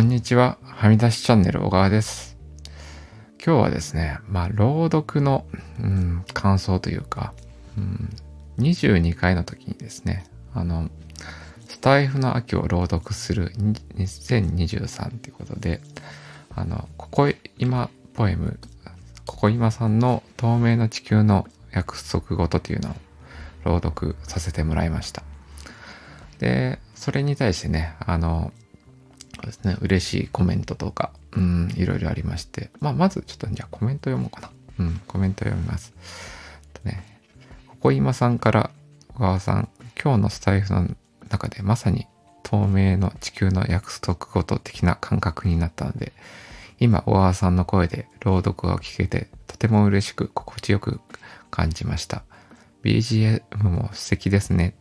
こんにちは。はみ出しチャンネル小川です。今日はですね、朗読の、感想というか、22回の時にですね、スタイフの秋を朗読する2023ということで、ここ今ポエム、ここ今さんの透明な地球の約束事というのを朗読させてもらいました。で、それに対してね、嬉しいコメントとか、いろいろありまして、まずちょっとじゃあコメント読もうかな。コメント読みます。ここ今さんから小川さん、今日のスタイフの中でまさに透明の地球の約束事的な感覚になったので、今小川さんの声で朗読が聞けてとても嬉しく心地よく感じました。BGM も素敵ですね。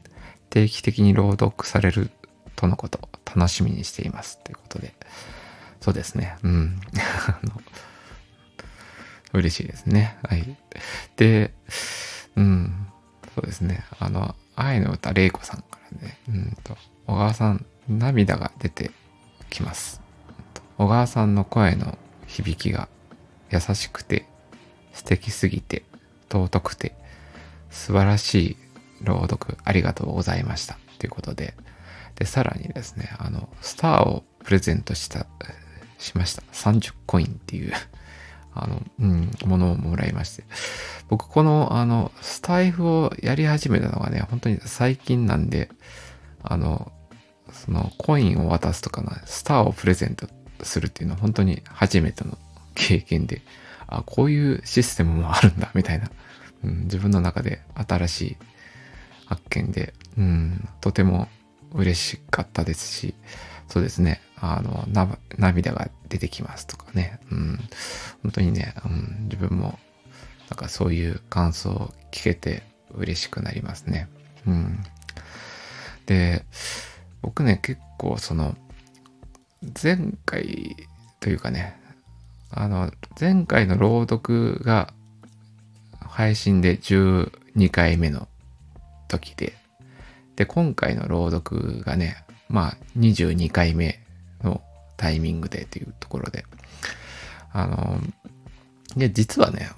定期的に朗読されるとのこと楽しみにしていますということで、そうですね、嬉しいですね。はい。で、そうですね。愛の歌玲子さんからね、小川さん涙が出てきます。小川さんの声の響きが優しくて素敵すぎて尊くて素晴らしい朗読ありがとうございましたということで。で、さらにですね、スターをプレゼントしました。30コインっていう、ものをもらいまして。僕、この、スタイフをやり始めたのがね、本当に最近なんで、その、コインを渡すとかの、スターをプレゼントするっていうのは、本当に初めての経験で、あ、こういうシステムもあるんだ、みたいな、自分の中で新しい発見で、とても、嬉しかったですし、そうですね、涙が出てきますとかね、本当にね、自分もなんかそういう感想を聞けて嬉しくなりますね。で、僕ね、結構その前回というかね、前回の朗読が配信で12回目の時で。で、今回の朗読がね、22回目のタイミングでというところで、で、実はね、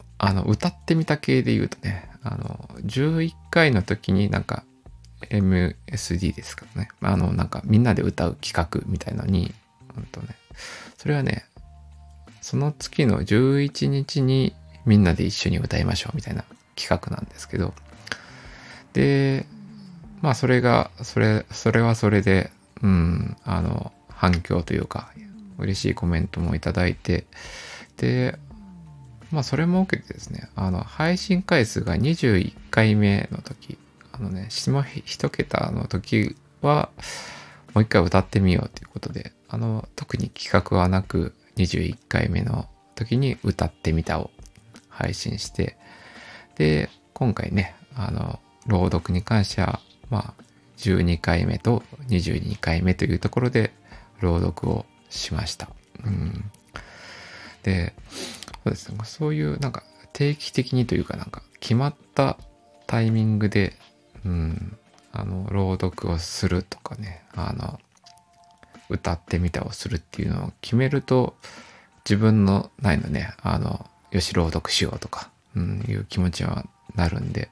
歌ってみた系で言うとね、11回の時になんか MSD ですからね、なんかみんなで歌う企画みたいのに、それはね、その月の11日にみんなで一緒に歌いましょうみたいな企画なんですけど、で、それはそれで、反響というか、嬉しいコメントもいただいて、で、それも受けてですね、配信回数が21回目の時、下一桁の時は、もう一回歌ってみようということで、特に企画はなく、21回目の時に歌ってみたを配信して、で、今回ね、朗読に関しては、12回目と22回目というところで朗読をしました。で、そうですね、そういうなんか定期的にというかなんか決まったタイミングで、朗読をするとかね、歌ってみたをするっていうのを決めると自分の内のね、よし朗読しようとか、いう気持ちはなるんで、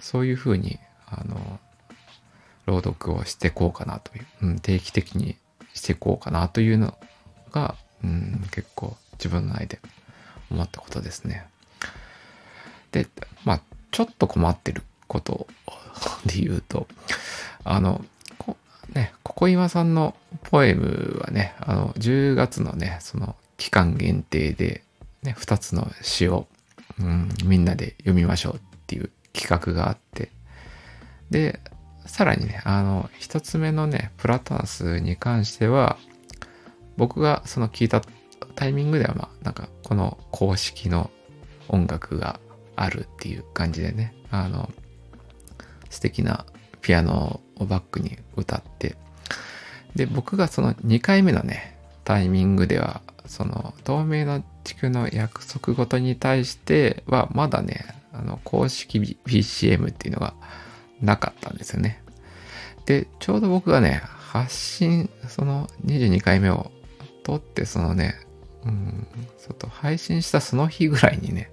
そういうふうに朗読をしていこうかなという、定期的にしていこうかなというのが、結構自分の内で思ったことですね。で、ちょっと困ってることで言うと、ここ今さんのポエムはね、10月のね、その期間限定で、ね、2つの詩を、みんなで読みましょうっていう企画があって、で、さらにね、一つ目のね、プラタンスに関しては、僕がその聞いたタイミングでは、なんか、この公式の音楽があるっていう感じでね、素敵なピアノをバックに歌って、で、僕がその2回目のね、タイミングでは、その、透明な地球の約束事に対しては、まだね、公式 BCM っていうのがなかったんですよね。で、ちょうど僕がね、発信、その22回目を撮って、そのね、ちょっと配信したその日ぐらいにね、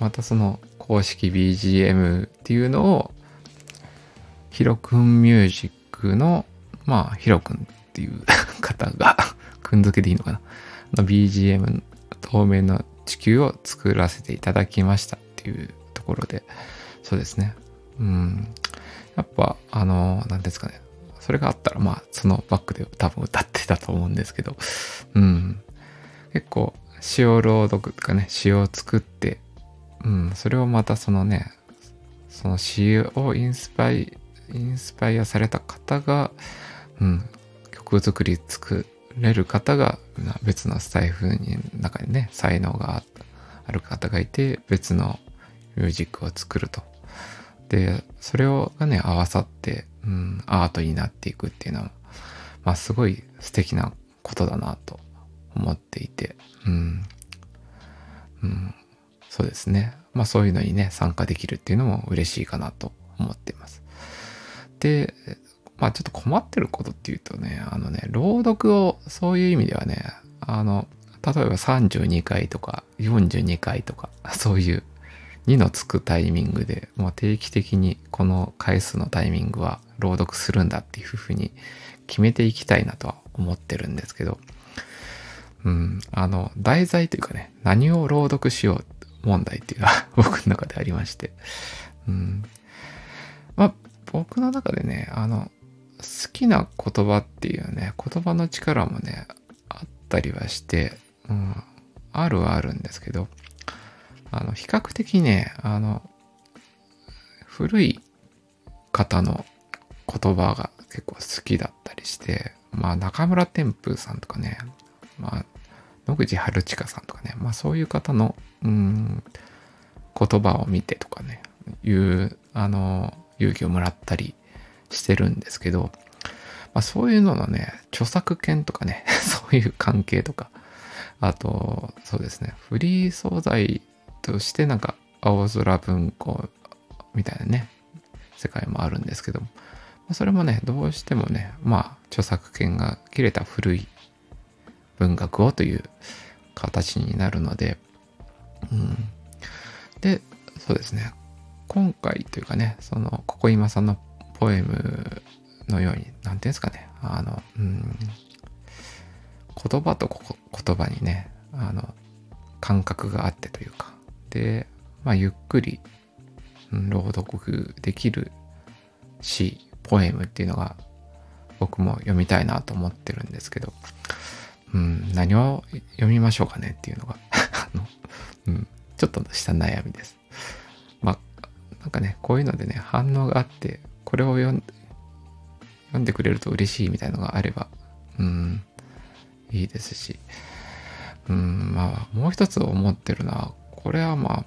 またその公式 BGM っていうのを、ヒロくんミュージックの、まあ、ヒロくんっていう方が、くん付けでいいのかな、の BGM、透明の地球を作らせていただきましたっていうところで、そうですね。やっぱ、なんですかね。それがあったら、まあ、そのバックで多分歌ってたと思うんですけど、結構、詩を朗読とかね、詩を作って、それをまたそのね、その詩をインスパイアされた方が、曲作り作れる方が、別のスタイフの中にね、才能がある方がいて、別のミュージックを作ると。で、それをね、合わさって、アートになっていくっていうのは、まあ、すごい素敵なことだなと思っていて、そうですね。まあ、そういうのにね、参加できるっていうのも嬉しいかなと思っています。で、まあ、ちょっと困ってることっていうとね、朗読を、そういう意味ではね、例えば32回とか42回とか、そういう、2のつくタイミングで、もう定期的にこの回数のタイミングは朗読するんだっていうふうに決めていきたいなとは思ってるんですけど、題材というかね、何を朗読しよう問題っていうのは僕の中でありまして、まあ僕の中でね、好きな言葉っていうね、言葉の力もね、あったりはして、あるはあるんですけど、比較的ね、古い方の言葉が結構好きだったりして、まあ、中村天風さんとかね、まあ、野口春近さんとかね、まあ、そういう方の、言葉を見てとかね、いう、勇気をもらったりしてるんですけど、まあ、そういうののね、著作権とかね、そういう関係とか、あと、そうですね、フリー素材としてなんか青空文庫みたいなね世界もあるんですけども、それもねどうしてもね、まあ著作権が切れた古い文学をという形になるので、でそうですね、今回というかね、そのここ今さんのポエムのようになんていうんですかね、言葉と言葉にね感覚があってというか。で、まあ、ゆっくり朗読できる詩、ポエムっていうのが僕も読みたいなと思ってるんですけど、何を読みましょうかねっていうのがちょっとした悩みです。まあ、なんかね、こういうのでね、反応があって、これを読んでくれると嬉しいみたいなのがあれば、いいですし、まあ、もう一つ思ってるのは、これはまあ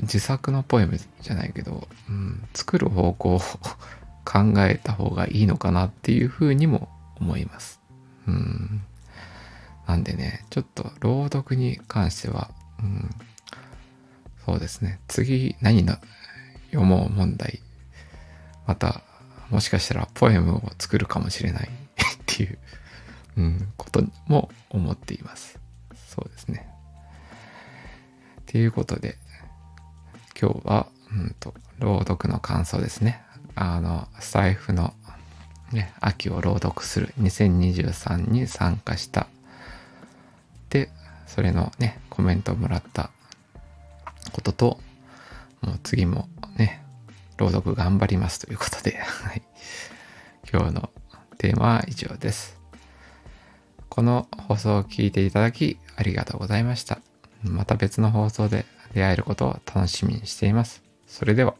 自作のポエムじゃないけど、作る方向を考えた方がいいのかなっていうふうにも思います。なんでね、ちょっと朗読に関しては、そうですね、次何の読もう問題、またもしかしたらポエムを作るかもしれないっていう、ことも思っています。そうですね。ということで、今日は、朗読の感想ですね。スタイフの、ね、秋を朗読する2023に参加した。で、それのね、コメントをもらったことと、もう次もね、朗読頑張りますということで、はい。今日のテーマは以上です。この放送を聞いていただき、ありがとうございました。また別の放送で出会えることを楽しみにしています。それでは。